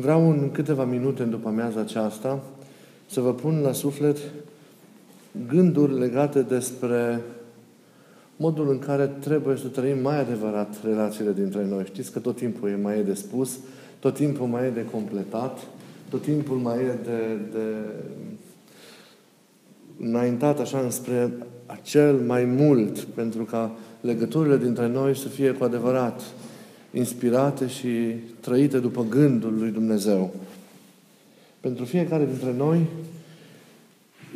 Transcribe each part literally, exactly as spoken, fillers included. Vreau în câteva minute, în după-amiaza aceasta, să vă pun la suflet gânduri legate despre modul în care trebuie să trăim mai adevărat relațiile dintre noi. Știți că tot timpul e mai e de spus, tot timpul mai e de completat, tot timpul mai e de, de înaintat așa înspre acel mai mult, pentru ca legăturile dintre noi să fie cu adevărat inspirate și trăite după gândul lui Dumnezeu. Pentru fiecare dintre noi,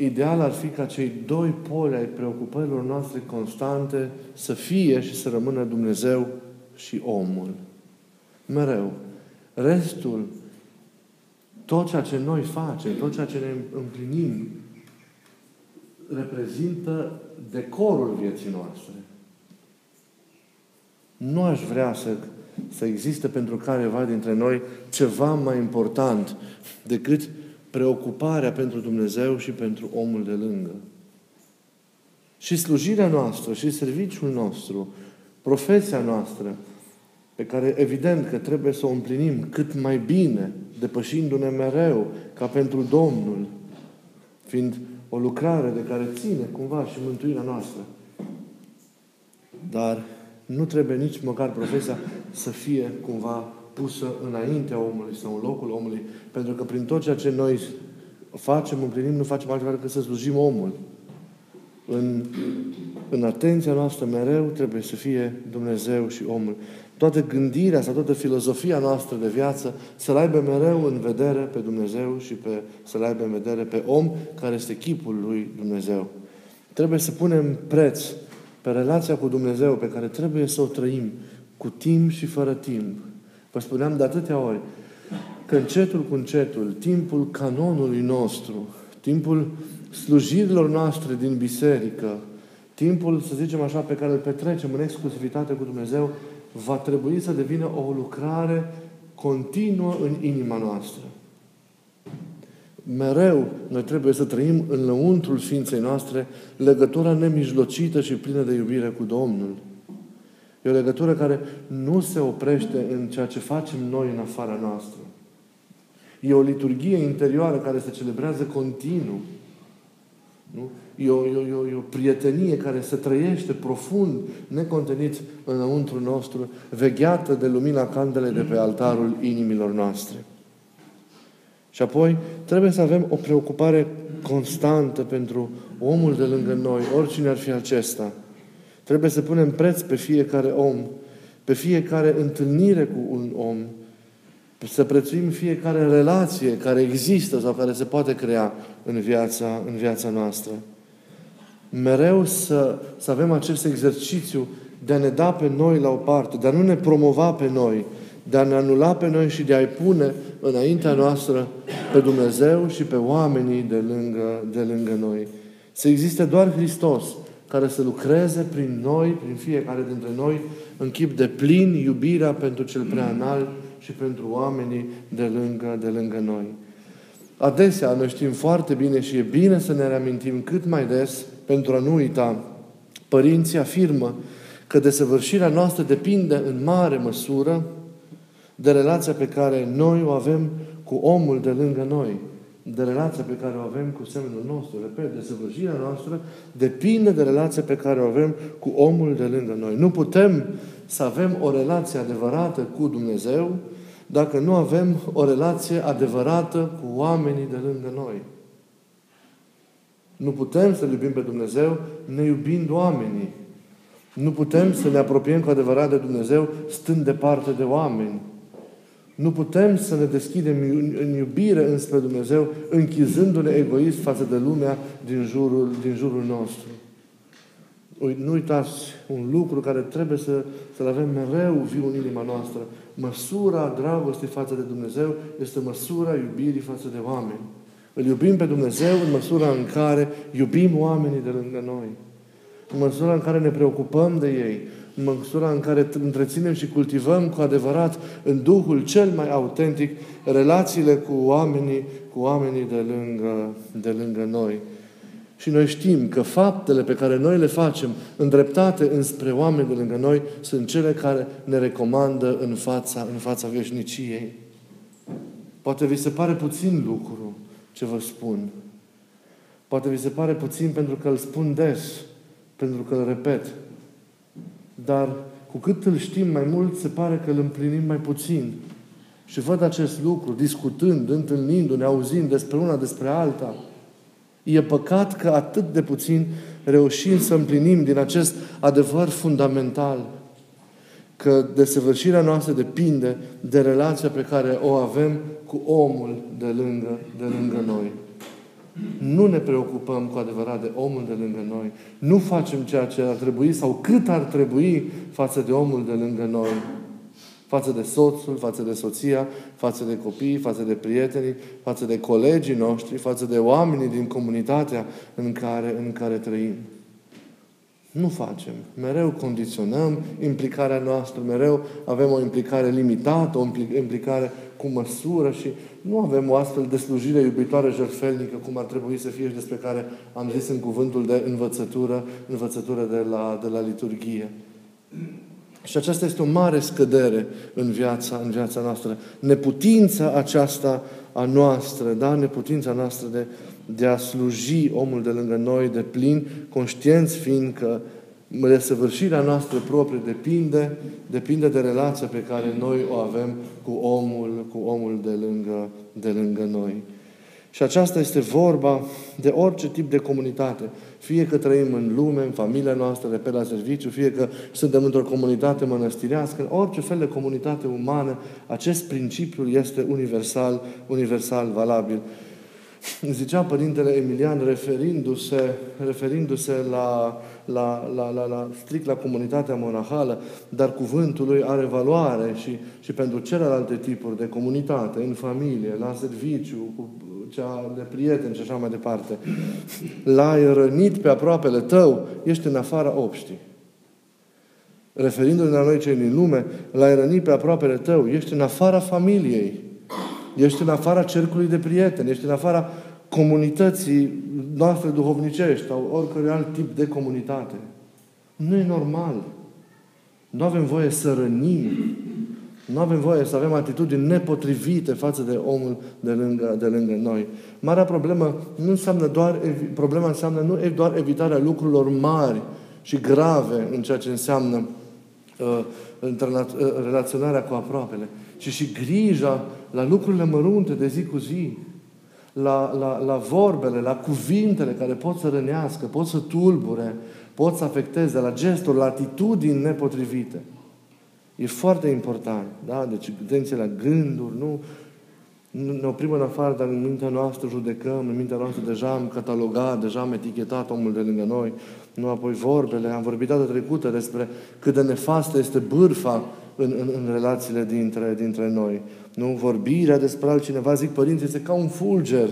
ideal ar fi ca cei doi poli ai preocupărilor noastre constante să fie și să rămână Dumnezeu și omul. Mereu. Restul, tot ceea ce noi facem, tot ceea ce ne împlinim, reprezintă decorul vieții noastre. Nu aș vrea să, să existe pentru careva dintre noi ceva mai important decât preocuparea pentru Dumnezeu și pentru omul de lângă. Și slujirea noastră, și serviciul nostru, profesia noastră, pe care evident că trebuie să o împlinim cât mai bine, depășindu-ne mereu ca pentru Domnul, fiind o lucrare de care ține cumva și mântuirea noastră. Dar nu trebuie nici măcar profesia să fie cumva pusă înaintea omului sau în locul omului, pentru că prin tot ceea ce noi facem, împlinim, nu facem altceva decât să slujim omul. În, în atenția noastră mereu trebuie să fie Dumnezeu și omul. Toată gândirea sau toată filozofia noastră de viață să-L aibă mereu în vedere pe Dumnezeu și pe, să-L aibă în vedere pe om, care este chipul lui Dumnezeu. Trebuie să punem preț pe relația cu Dumnezeu pe care trebuie să o trăim cu timp și fără timp. Vă spuneam de atâtea ori că încetul cu încetul, timpul canonului nostru, timpul slujirilor noastre din biserică, timpul, să zicem așa, pe care îl petrecem în exclusivitate cu Dumnezeu, va trebui să devină o lucrare continuă în inima noastră. Mereu noi trebuie să trăim în lăuntrul ființei noastre legătura nemijlocită și plină de iubire cu Domnul. E o legătură care nu se oprește în ceea ce facem noi în afara noastră. E o liturghie interioară care se celebrează continuu. Nu? E, o, e, o, e o prietenie care se trăiește profund, necontenit înăuntru nostru, vegheată de lumina candelei de pe altarul inimilor noastre. Și apoi trebuie să avem o preocupare constantă pentru omul de lângă noi, oricine ar fi acesta. Trebuie să punem preț pe fiecare om, pe fiecare întâlnire cu un om, să prețuim fiecare relație care există sau care se poate crea în viața, în viața noastră. Mereu să, să avem acest exercițiu de a ne da pe noi la o parte, de a nu ne promova pe noi, de a ne anula pe noi și de a-i pune înaintea noastră pe Dumnezeu și pe oamenii de lângă, de lângă noi. Să existe doar Hristos care să lucreze prin noi, prin fiecare dintre noi, în chip de plin iubirea pentru cel prea înalt și pentru oamenii de lângă, de lângă noi. Adesea noi știm foarte bine și e bine să ne reamintim cât mai des, pentru a nu uita, părinții afirmă că desăvârșirea noastră depinde în mare măsură de relația pe care noi o avem cu omul de lângă noi, de relația pe care o avem cu semenul nostru. Repet, desăvârșirea noastră depinde de relația pe care o avem cu omul de lângă noi. Nu putem să avem o relație adevărată cu Dumnezeu dacă nu avem o relație adevărată cu oamenii de lângă noi. Nu putem să-L iubim pe Dumnezeu ne iubind oamenii. Nu putem să ne apropiem cu adevărat de Dumnezeu stând departe de oameni. Nu putem să ne deschidem în iubire înspre Dumnezeu închizându-ne egoist față de lumea din jurul, din jurul nostru. Nu uitați un lucru care trebuie să, să-l avem mereu viu în inima noastră. Măsura dragostei față de Dumnezeu este măsura iubirii față de oameni. Îl iubim pe Dumnezeu în măsura în care iubim oamenii de lângă noi. În măsura în care ne preocupăm de ei, în măsura în care întreținem și cultivăm cu adevărat, în Duhul cel mai autentic, relațiile cu oamenii, cu oamenii de lângă, de lângă noi. Și noi știm că faptele pe care noi le facem, îndreptate înspre oameni de lângă noi, sunt cele care ne recomandă în fața, în fața veșniciei. Poate vi se pare puțin lucru ce vă spun. Poate vi se pare puțin pentru că îl spun des, pentru că îl repet. Dar cu cât îl știm mai mult, se pare că îl împlinim mai puțin. Și văd acest lucru, discutând, întâlnindu-ne, auzind despre una, despre alta. E păcat că atât de puțin reușim să împlinim din acest adevăr fundamental. Că desăvârșirea noastră depinde de relația pe care o avem cu omul de lângă, de lângă noi. Nu ne preocupăm cu adevărat de omul de lângă noi. Nu facem ceea ce ar trebui sau cât ar trebui față de omul de lângă noi. Față de soțul, față de soția, față de copii, față de prietenii, față de colegii noștri, față de oamenii din comunitatea în care, în care trăim. Nu facem. Mereu condiționăm implicarea noastră, mereu avem o implicare limitată, o implicare cu măsură și nu avem o astfel de slujire iubitoare, jertfelnică, cum ar trebui să fie și despre care am zis în cuvântul de învățătură, învățătură de la, de la liturghie. Și aceasta este o mare scădere în viața, în viața noastră. Neputința aceasta a noastră, da? Neputința noastră de, de a sluji omul de lângă noi de plin, conștienți fiind că desăvârșirea noastră proprie depinde, depinde de relația pe care noi o avem cu omul, cu omul de lângă, de lângă noi. Și aceasta este vorba de orice tip de comunitate. Fie că trăim în lume, în familia noastră, pe la serviciu, fie că suntem într-o comunitate mănăstirească, în orice fel de comunitate umană, acest principiu este universal, universal valabil. Zicea Părintele Emilian, referindu-se, referindu-se la, la, la, la, la, strict la comunitatea monahală, dar cuvântul lui are valoare și, și pentru celelalte tipuri de comunitate, în familie, la serviciu, cu cea de prieteni și așa mai departe. L-ai rănit pe aproapele tău, ești în afara obștii. Referindu-ne la noi cei din lume, l-ai rănit pe aproapele tău, ești în afara familiei, ești în afara cercului de prieteni, ești în afara comunității noastre duhovnicești sau oricărui alt tip de comunitate. Nu e normal. Nu avem voie să rănim. Nu avem voie să avem atitudini nepotrivite față de omul de lângă, de lângă noi. Marea problemă nu înseamnă doar, problema înseamnă nu doar evitarea lucrurilor mari și grave în ceea ce înseamnă uh, interna- uh, relaționarea cu aproapele, ci și grija la lucrurile mărunte de zi cu zi, la, la, la vorbele, la cuvintele care pot să rănească, pot să tulbure, pot să afecteze, la gesturi, la atitudini nepotrivite. E foarte important, da? Deci atenție la gânduri, nu? Ne oprim în afară, dar în mintea noastră judecăm, în mintea noastră deja am catalogat, deja am etichetat omul de lângă noi, nu? Apoi vorbele, am vorbit data trecută despre cât de nefastă este bârfa în, în, în relațiile dintre, dintre noi, nu? Vorbirea despre altcineva, zic părinții, este ca un fulger.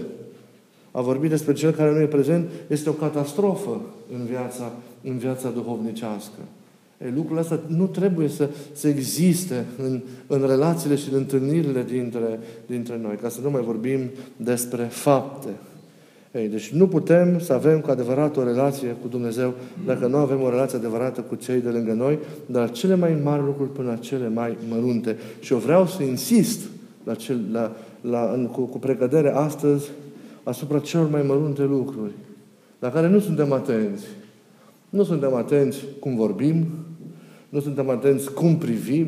A vorbi despre cel care nu e prezent este o catastrofă în viața, în viața duhovnicească. Ei, lucrul ăsta nu trebuie să, să existe în, în relațiile și în întâlnirile dintre, dintre noi, ca să nu mai vorbim despre fapte. Ei, deci nu putem să avem cu adevărat o relație cu Dumnezeu dacă nu avem o relație adevărată cu cei de lângă noi, de la cele mai mari lucruri până la cele mai mărunte. Și eu vreau să insist la cel, la, la, în, cu, cu precădere astăzi asupra celor mai mărunte lucruri, la care nu suntem atenți. Nu suntem atenți cum vorbim, nu suntem atenți cum privim,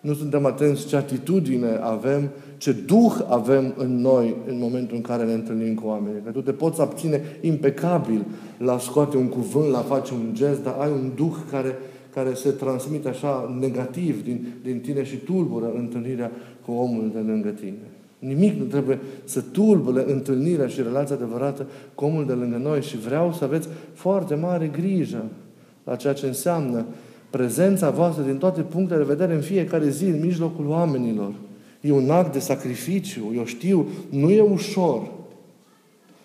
nu suntem atenți ce atitudine avem, ce duh avem în noi în momentul în care ne întâlnim cu oamenii. Că tu te poți abține impecabil la scoate un cuvânt, la face un gest, dar ai un duh care, care se transmite așa negativ din, din tine și tulbură întâlnirea cu omul de lângă tine. Nimic nu trebuie să tulbure întâlnirea și relația adevărată cu omul de lângă noi și vreau să aveți foarte mare grijă la ceea ce înseamnă prezența voastră din toate punctele de vedere în fiecare zi în mijlocul oamenilor. E un act de sacrificiu, eu știu, nu e ușor,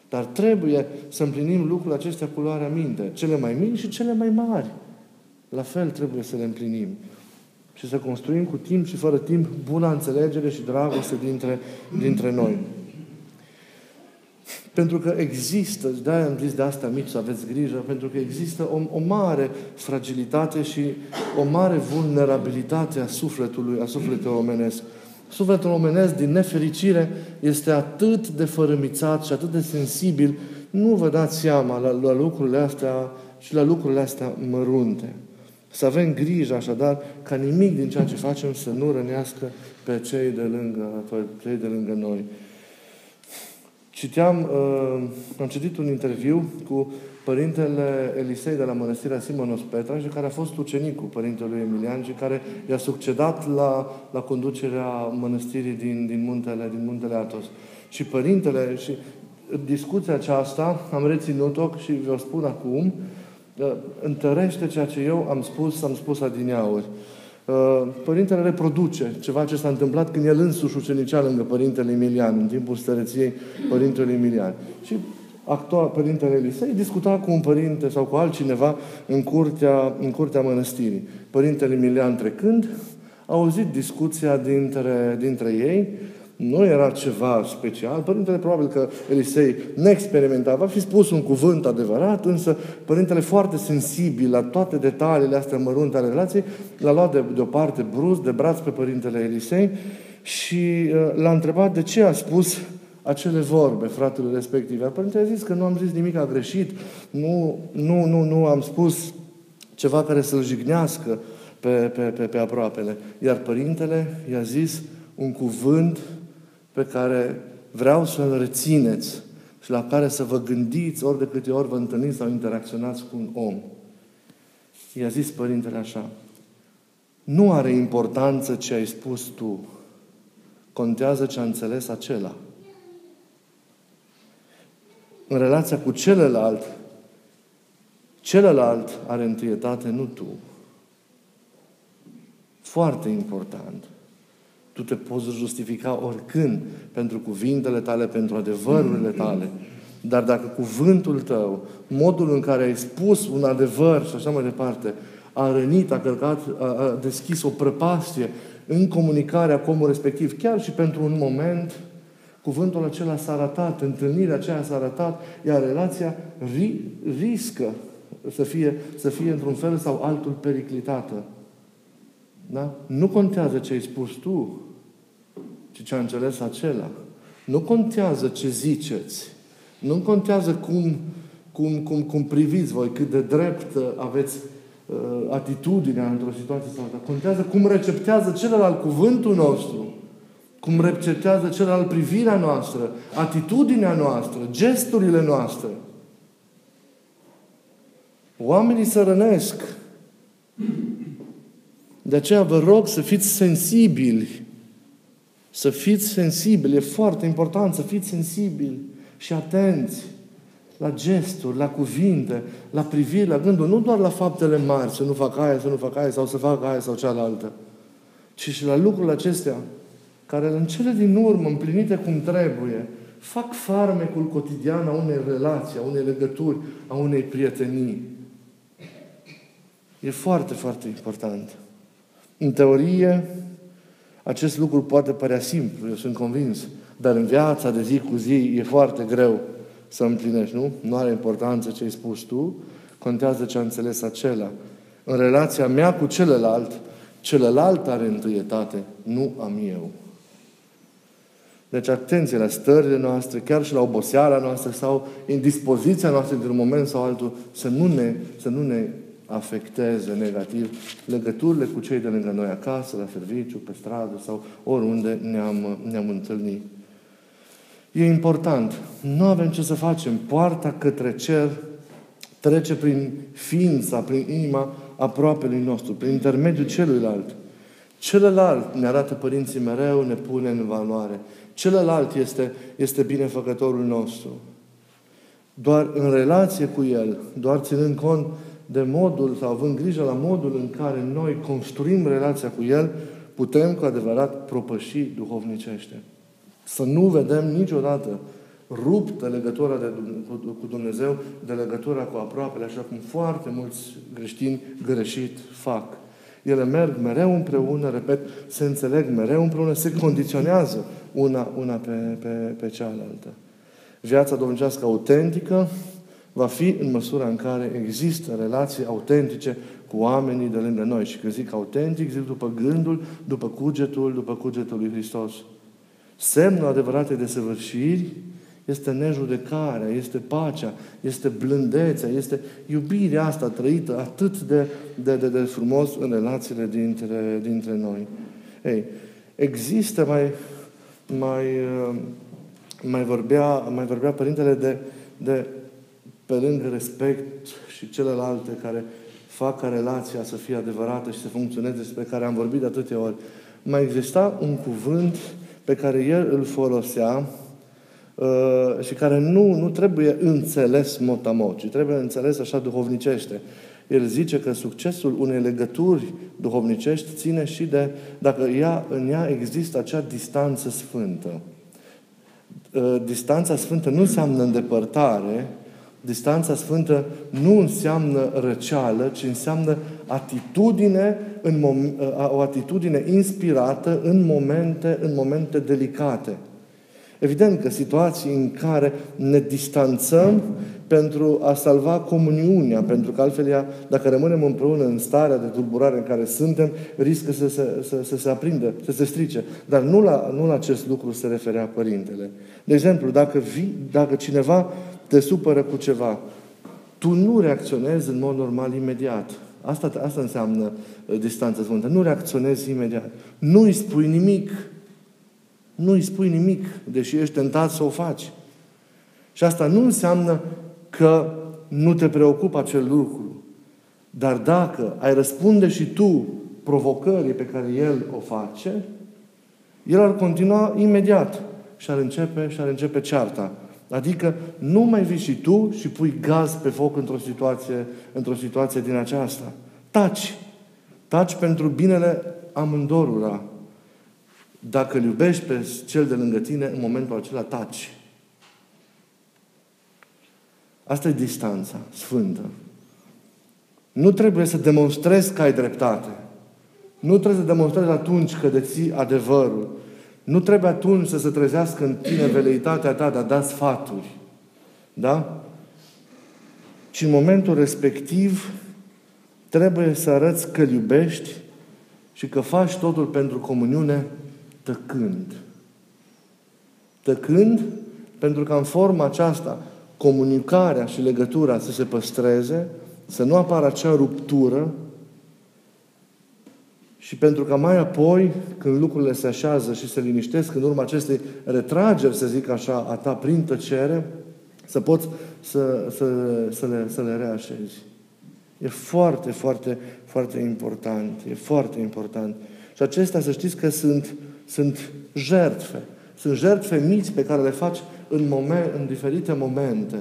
dar trebuie să împlinim lucrurile acestea cu luarea minte. Cele mai mici și cele mai mari. La fel trebuie să le împlinim. Și să construim cu timp și fără timp buna înțelegere și dragoste dintre, dintre noi. Pentru că există, de-aia am zis de asta mici, să aveți grijă, pentru că există o, o mare fragilitate și o mare vulnerabilitate a sufletului, a sufletului omenesc. Sufletul omenesc, din nefericire, este atât de fărâmițat și atât de sensibil. Nu vă dați seama la, la lucrurile astea și la lucrurile astea mărunte. Să avem grijă, așadar, ca nimic din ceea ce facem să nu rănească pe cei de lângă, pe cei de lângă noi. Citeam, uh, am citit un interviu cu Părintele Elisei de la Mănăstirea Simonos Petra și care a fost ucenicul Părintelui Emilian și care i-a succedat la, la conducerea mănăstirii din, din, muntele, din muntele Athos. Și Părintele, și discuția aceasta am reținut-o și vă spun acum, întărește ceea ce eu am spus, am spus adineauri. Părintele reproduce ceva ce s-a întâmplat când el însuși ucenicea lângă Părintele Emilian, în timpul stăreției Părintelui Emilian. Și actual Părintele Elisei discuta cu un părinte sau cu altcineva în curtea, în curtea mănăstirii. Părintele Emilian trecând, a auzit discuția dintre, dintre ei. Nu era ceva special. Părintele probabil că Elisei neexperimentat va fi spus un cuvânt adevărat, însă părintele foarte sensibil la toate detaliile astea mărunte ale relației l-a luat de, deoparte brusc, de braț pe Părintele Elisei și uh, l-a întrebat de ce a spus acele vorbe, fratele respectiv. Iar părintele a zis că nu am zis nimic greșit, nu, nu, nu, nu am spus ceva care să-l jignească pe, pe, pe, pe aproapele. Iar părintele i-a zis un cuvânt pe care vreau să-l rețineți și la care să vă gândiți ori de câte ori vă întâlniți sau interacționați cu un om. I-a zis părintele așa: nu are importanță ce ai spus tu, contează ce a înțeles acela. În relația cu celălalt, celălalt are întâietate, nu tu. Foarte important. Tu te poți justifica oricând pentru cuvintele tale, pentru adevărurile tale. Dar dacă cuvântul tău, modul în care ai spus un adevăr și așa mai departe, a rănit, a călcat, a, a deschis o prăpastie în comunicarea cu omul respectiv, chiar și pentru un moment, cuvântul acela s-a ratat, întâlnirea aceea s-a ratat, iar relația ri, riscă să fie, să fie într-un fel sau altul periclitată. Da? Nu contează ce ai spus tu, ci ce a înțeles acela. Nu contează ce ziceți. Nu contează cum, cum, cum, cum priviți voi, cât de drept aveți uh, atitudinea într-o situație sau alta. Contează cum receptează celălalt cuvântul nostru, cum receptează celălalt privirea noastră, atitudinea noastră, gesturile noastre. Oamenii se rănesc. De aceea vă rog să fiți sensibili. Să fiți sensibili. E foarte important să fiți sensibili și atenți la gesturi, la cuvinte, la priviri, la gânduri. Nu doar la faptele mari, să nu fac aia, să nu fac aia, sau să fac aia sau cealaltă. Ci și la lucrurile acestea, care în cele din urmă, împlinite cum trebuie, fac farmecul cotidian a unei relații, a unei legături, a unei prietenii. E foarte, foarte important. În teorie, acest lucru poate părea simplu, eu sunt convins, dar în viața de zi cu zi e foarte greu să împlinești, nu? Nu are importanță ce ai spus tu, contează ce a înțeles acela. În relația mea cu celălalt, celălalt are întâietate, nu am eu. Deci atenție la stările noastre, chiar și la oboseala noastră sau indispoziția noastră din un moment sau altul, să nu ne, să nu ne afecteze negativ legăturile cu cei de lângă noi acasă, la serviciu, pe stradă sau oriunde ne-am, ne-am întâlnit. E important. Nu avem ce să facem. Poarta către cer trece prin ființa, prin inima aproapelui nostru, prin intermediul celuilalt. Celălalt, ne arată părinții mereu, ne pune în valoare. Celălalt este, este binefăcătorul nostru. Doar în relație cu el, doar ținând cont de modul, sau având grijă la modul în care noi construim relația cu el, putem cu adevărat propăși duhovnicește. Să nu vedem niciodată ruptă legătura de, cu Dumnezeu de legătura cu aproapele, așa cum foarte mulți creștini greșit fac. Ele merg mereu împreună, repet, se înțeleg mereu împreună, se condiționează una, una pe, pe, pe cealaltă. Viața duhovnicească autentică va fi în măsura în care există relații autentice cu oamenii de lângă noi. Și când zic autentic, zic după gândul, după cugetul, după cugetul lui Hristos. Semnul adevăratei desăvârșiri este nejudecarea, este pacea, este blândețea, este iubirea asta trăită atât de, de, de, de frumos în relațiile dintre, dintre noi. Ei, există mai... mai Mai vorbea, mai vorbea Părintele de, de pe lângă respect și celelalte care fac ca relația să fie adevărată și să funcționeze, despre care am vorbit de atâtea ori. Mai exista un cuvânt pe care el îl folosea uh, și care nu, nu trebuie înțeles mot-a-mot, ci trebuie înțeles așa duhovnicește. El zice că succesul unei legături duhovnicești ține și de dacă ea, în ea există acea distanță sfântă. Distanța sfântă nu înseamnă îndepărtare, distanța sfântă nu înseamnă răceală, ci înseamnă atitudine, în mom- o atitudine inspirată în momente, în momente delicate. Evident că situații în care ne distanțăm pentru a salva comuniunea, pentru că altfel ea, dacă rămânem împreună în starea de tulburare în care suntem, riscă să se, să, să se aprindă, să se strice. Dar nu la, nu la acest lucru se referea Părintele. De exemplu, dacă, vii, dacă cineva te supără cu ceva, tu nu reacționezi în mod normal imediat. Asta, asta înseamnă distanța sfântă. Nu reacționezi imediat. Nu îi spui nimic. Nu îi spui nimic, deși ești tentat să o faci. Și asta nu înseamnă că nu te preocupă acel lucru. Dar dacă ai răspunde și tu provocării pe care el o face, el ar continua imediat și ar începe, și ar începe cearta. Adică nu mai vii și tu și pui gaz pe foc într-o situație, într-o situație din aceasta. Taci. Taci pentru binele amândorura. Dacă îl iubești pe cel de lângă tine, în momentul acela taci. Asta e distanța sfântă. Nu trebuie să demonstrezi că ai dreptate. Nu trebuie să demonstrezi atunci că deții adevărul. Nu trebuie atunci să se trezească în tine veleitatea ta de a da sfaturi. Da? Și în momentul respectiv trebuie să arăți că îl iubești și că faci totul pentru comuniune tăcând. Tăcând pentru că în forma aceasta comunicarea și legătura să se păstreze, să nu apară acea ruptură și pentru că mai apoi, când lucrurile se așează și se liniștesc, în urma acestei retrageri, să zic așa, a ta prin tăcere, să poți să, să, să, le, să le reașezi. E foarte, foarte, foarte important. E foarte important. Și acestea, să știți că sunt, sunt jertfe. Sunt jertfe mici pe care le faci în, momen, în diferite momente.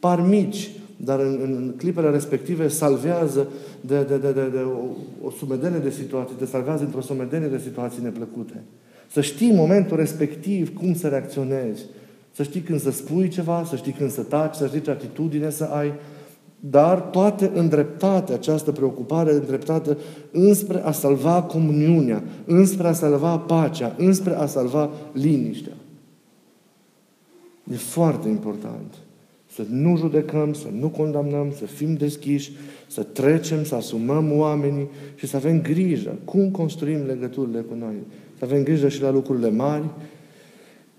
Par mici, dar în, în clipele respective salvează de, de, de, de, de o, o sumedenie de situații, te salvează într-o sumedenie de situații neplăcute. Să știi în momentul respectiv cum să reacționezi. Să știi când să spui ceva, să știi când să taci, să știi ce atitudine să ai, dar toate îndreptate, această preocupare îndreptată înspre a salva comuniunea, înspre a salva pacea, înspre a salva liniștea. E foarte important să nu judecăm, să nu condamnăm, să fim deschiși, să trecem, să asumăm oamenii și să avem grijă cum construim legăturile cu noi. Să avem grijă și la lucrurile mari.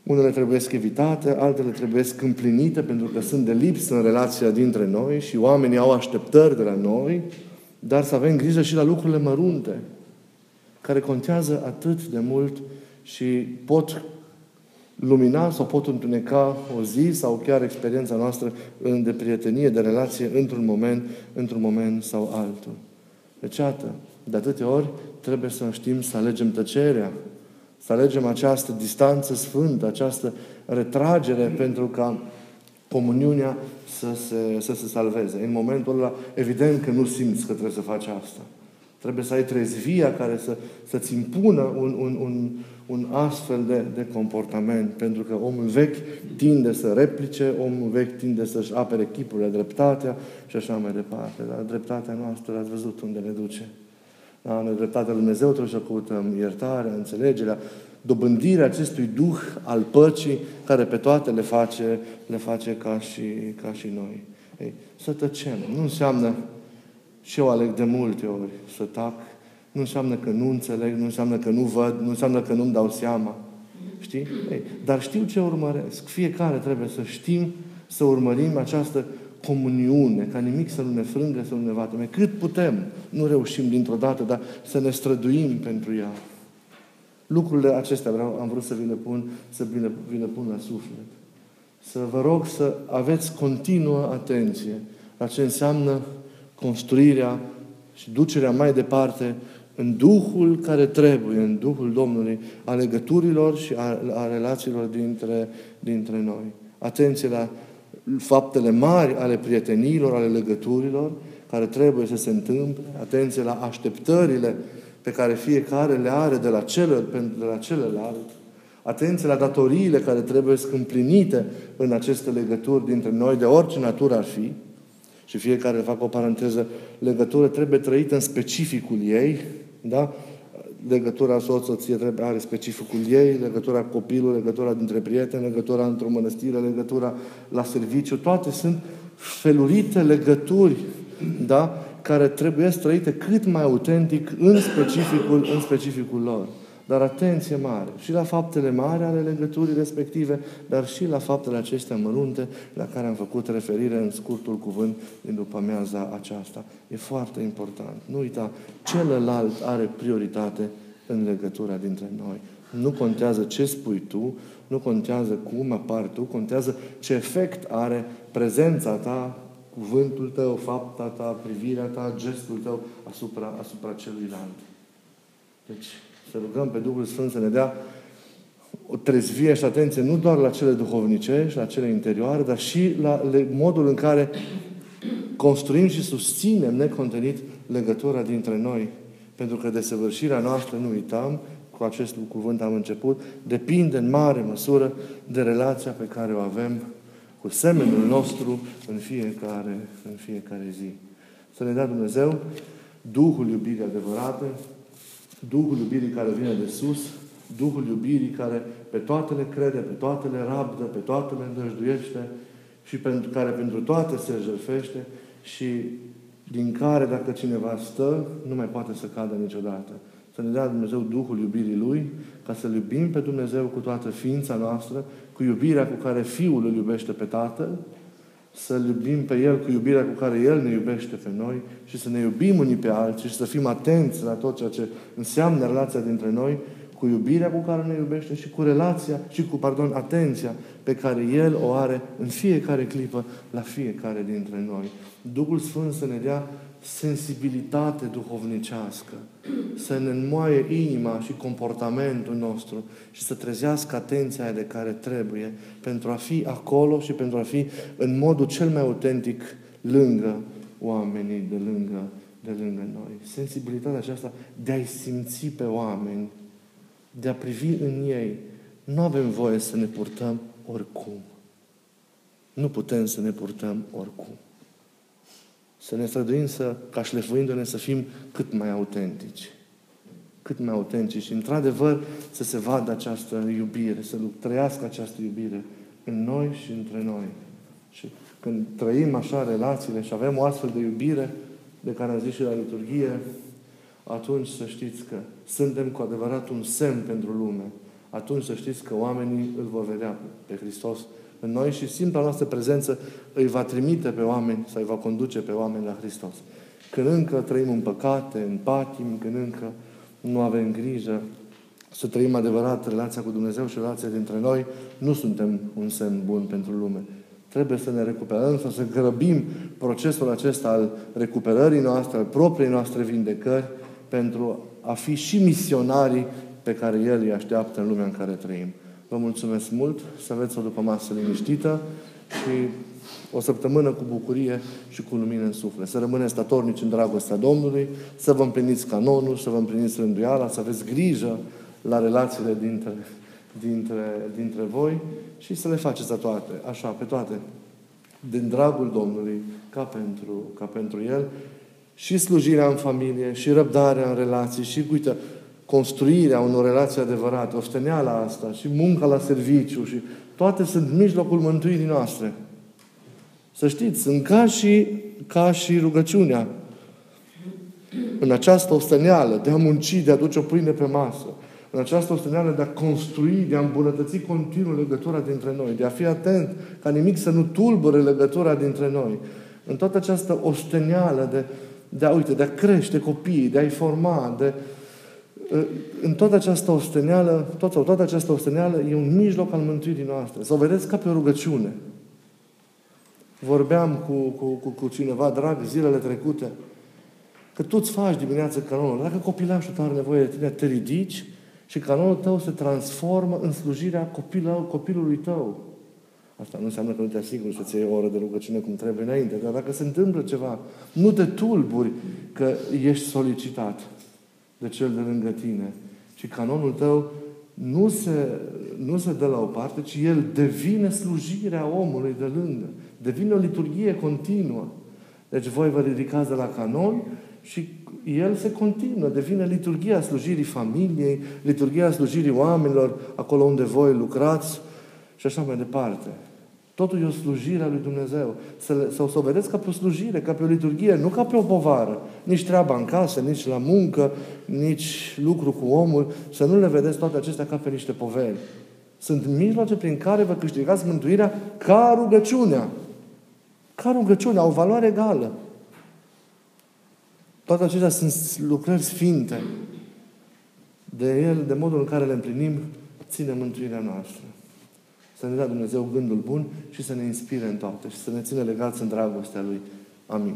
Unele trebuie evitate, altele trebuie împlinite pentru că sunt de lipsă în relația dintre noi și oamenii au așteptări de la noi, dar să avem grijă și la lucrurile mărunte care contează atât de mult și pot lumina sau pot întuneca o zi sau chiar experiența noastră de prietenie, de relație într-un moment, într-un moment sau altul. Deci, iată, de atâtea ori trebuie să știm să alegem tăcerea, să alegem această distanță sfântă, această retragere pentru ca comuniunea să se, să se salveze. În momentul ăla, evident că nu simți că trebuie să faci asta. Trebuie să ai trezvia care să, să-ți impună un, un, un, un astfel de, de comportament. Pentru că omul vechi tinde să replice, omul vechi tinde să-și apere chipurile, dreptatea și așa mai departe. Dar dreptatea noastră, ați văzut unde ne duce. Da, în dreptatea Lui Dumnezeu trebuie să căutăm iertarea, înțelegerea, dobândirea acestui duh al păcii care pe toate le face, le face ca, și, ca și noi. Ei, să tăcem. Nu înseamnă Și eu aleg de multe ori să tac. Nu înseamnă că nu înțeleg, nu înseamnă că nu văd, nu înseamnă că nu-mi dau seama. Știi? Ei, dar știu ce urmăresc. Fiecare trebuie să știm, să urmărim această comuniune, ca nimic să nu ne frângă, să nu ne vateme. Cât putem, nu reușim dintr-o dată, dar să ne străduim pentru ea. Lucrurile acestea vreau, am vrut să vi le pun, să vi le, vi le pun la suflet. Să vă rog să aveți continuă atenție la ce înseamnă construirea și ducerea mai departe în Duhul care trebuie, în Duhul Domnului, a legăturilor și a, a relațiilor dintre, dintre noi. Atenție la faptele mari ale prieteniilor, ale legăturilor, care trebuie să se întâmple. Atenție la așteptările pe care fiecare le are de la, celăl, de la celălalt. Atenție la datoriile care trebuie împlinite în aceste legături dintre noi, de orice natură ar fi. Și fiecare, fac o paranteză, legătură trebuie trăită în specificul ei, da? Legătura soț-soție trebuie, are specificul ei, legătura copilului, legătura dintre prieteni, legătura într-o mănăstire, legătura la serviciu, toate sunt felurite legături, da? Care trebuie trăite cât mai autentic în specificul, în specificul lor. Dar atenție mare și la faptele mari ale legăturii respective, dar și la faptele acestea mărunte la care am făcut referire în scurtul cuvânt din după-amiaza aceasta. E foarte important. Nu uita, celălalt are prioritate în legătura dintre noi. Nu contează ce spui tu, nu contează cum apar tu, contează ce efect are prezența ta, cuvântul tău, fapta ta, privirea ta, gestul tău asupra, asupra celuilalt. Deci, să rugăm pe Duhul Sfânt să ne dea o trezvie și atenție nu doar la cele duhovnicești, la cele interioare, dar și la modul în care construim și susținem necontenit legătura dintre noi. Pentru că desăvârșirea noastră, nu uitam, cu acest cuvânt am început, depinde în mare măsură de relația pe care o avem cu semenul nostru în fiecare, în fiecare zi. Să ne dea Dumnezeu Duhul iubirii adevărate, Duhul iubirii care vine de sus, Duhul iubirii care pe toate le crede, pe toate le rabdă, pe toate le îndrăjduiește și pentru care pentru toate se jertfește și din care, dacă cineva stă, nu mai poate să cadă niciodată. Să ne dea Dumnezeu Duhul iubirii Lui, ca să-L iubim pe Dumnezeu cu toată ființa noastră, cu iubirea cu care Fiul Îl iubește pe Tatăl, să-L iubim pe El cu iubirea cu care El ne iubește pe noi și să ne iubim unii pe alții și să fim atenți la tot ceea ce înseamnă relația dintre noi cu iubirea cu care ne iubește și cu relația și cu, pardon, atenția pe care El o are în fiecare clipă la fiecare dintre noi. Duhul Sfânt să ne dea sensibilitate duhovnicească, să ne înmoaie inima și comportamentul nostru și să trezească atenția de care trebuie pentru a fi acolo și pentru a fi în modul cel mai autentic lângă oamenii, de lângă, de lângă noi. Sensibilitatea aceasta de a-i simți pe oameni, de a privi în ei. Nu avem voie să ne purtăm oricum. Nu putem să ne purtăm oricum. Să ne străduim să, ca șlefuindu-ne, să fim cât mai autentici. Cât mai autentici. Și, într-adevăr, să se vadă această iubire, să trăiască această iubire în noi și între noi. Și când trăim așa relațiile și avem o astfel de iubire, de care am zis și la liturghie, atunci să știți că suntem cu adevărat un semn pentru lume. Atunci să știți că oamenii îl vor vedea pe Hristos în noi și simpla noastră prezență îi va trimite pe oameni sau îi va conduce pe oameni la Hristos. Când încă trăim în păcate, în patim, când încă nu avem grijă să trăim adevărat relația cu Dumnezeu și relația dintre noi, nu suntem un semn bun pentru lume. Trebuie să ne recuperăm, sau să grăbim procesul acesta al recuperării noastre, al propriei noastre vindecări, pentru a fi și misionarii pe care El îi așteaptă în lumea în care trăim. Vă mulțumesc mult, să aveți o dupămasă liniștită și o săptămână cu bucurie și cu lumină în suflet. Să rămâneți statornici în dragostea Domnului, să vă împliniți canonul, să vă împliniți rânduiala, să aveți grijă la relațiile dintre, dintre, dintre voi și să le faceți la toate, așa, pe toate, din dragul Domnului, ca pentru, ca pentru El, și slujirea în familie, și răbdarea în relații, și, uite, construirea unor relații adevărate, osteneala asta și munca la serviciu și toate sunt mijlocul mântuirii noastre. Să știți, sunt ca și, ca și rugăciunea. în această osteneală de a munci, de a duce o pâine pe masă, în această osteneală de a construi, de a îmbunătăți continuu legătura dintre noi, de a fi atent ca nimic să nu tulbure legătura dintre noi. În toată această osteneală de, de a, uite, de a crește copiii, de a-i forma, de... În toată această osteneală, toată, toată această osteneală e un mijloc al mântuirii noastre. Să o vedeți ca pe o rugăciune. Vorbeam cu, cu, cu, cu cineva drag zilele trecute că tu îți faci dimineața canonul. Dacă copilașul tău are nevoie de tine, te ridici și canonul tău se transformă în slujirea copilului, copilului tău. Asta nu înseamnă că nu te asiguri să-ți iei o oră de rugăciune cum trebuie înainte, dar dacă se întâmplă ceva, nu te tulburi că ești solicitat de cel de lângă tine. Și canonul tău nu se, nu se dă la o parte, ci el devine slujirea omului de lângă. Devine o liturghie continuă. Deci voi vă ridicați de la canon și el se continuă. Devine liturghia slujirii familiei, liturghia slujirii oamenilor, acolo unde voi lucrați și așa mai departe. Totul e o slujire a lui Dumnezeu. Sau să o vedeți ca pe o slujire, ca pe o liturghie, nu ca pe o povară. Nici treaba în casă, nici la muncă, nici lucru cu omul. Să nu le vedeți toate acestea ca pe niște poveri. Sunt mijloace prin care vă câștigați mântuirea ca rugăciunea. Ca rugăciunea, au valoare egală. Toate acestea sunt lucrări sfinte. De el, de modul în care le împlinim, ține mântuirea noastră. Să ne dea Dumnezeu gândul bun și să ne inspire în toate și să ne țină legați în dragostea Lui. Amin.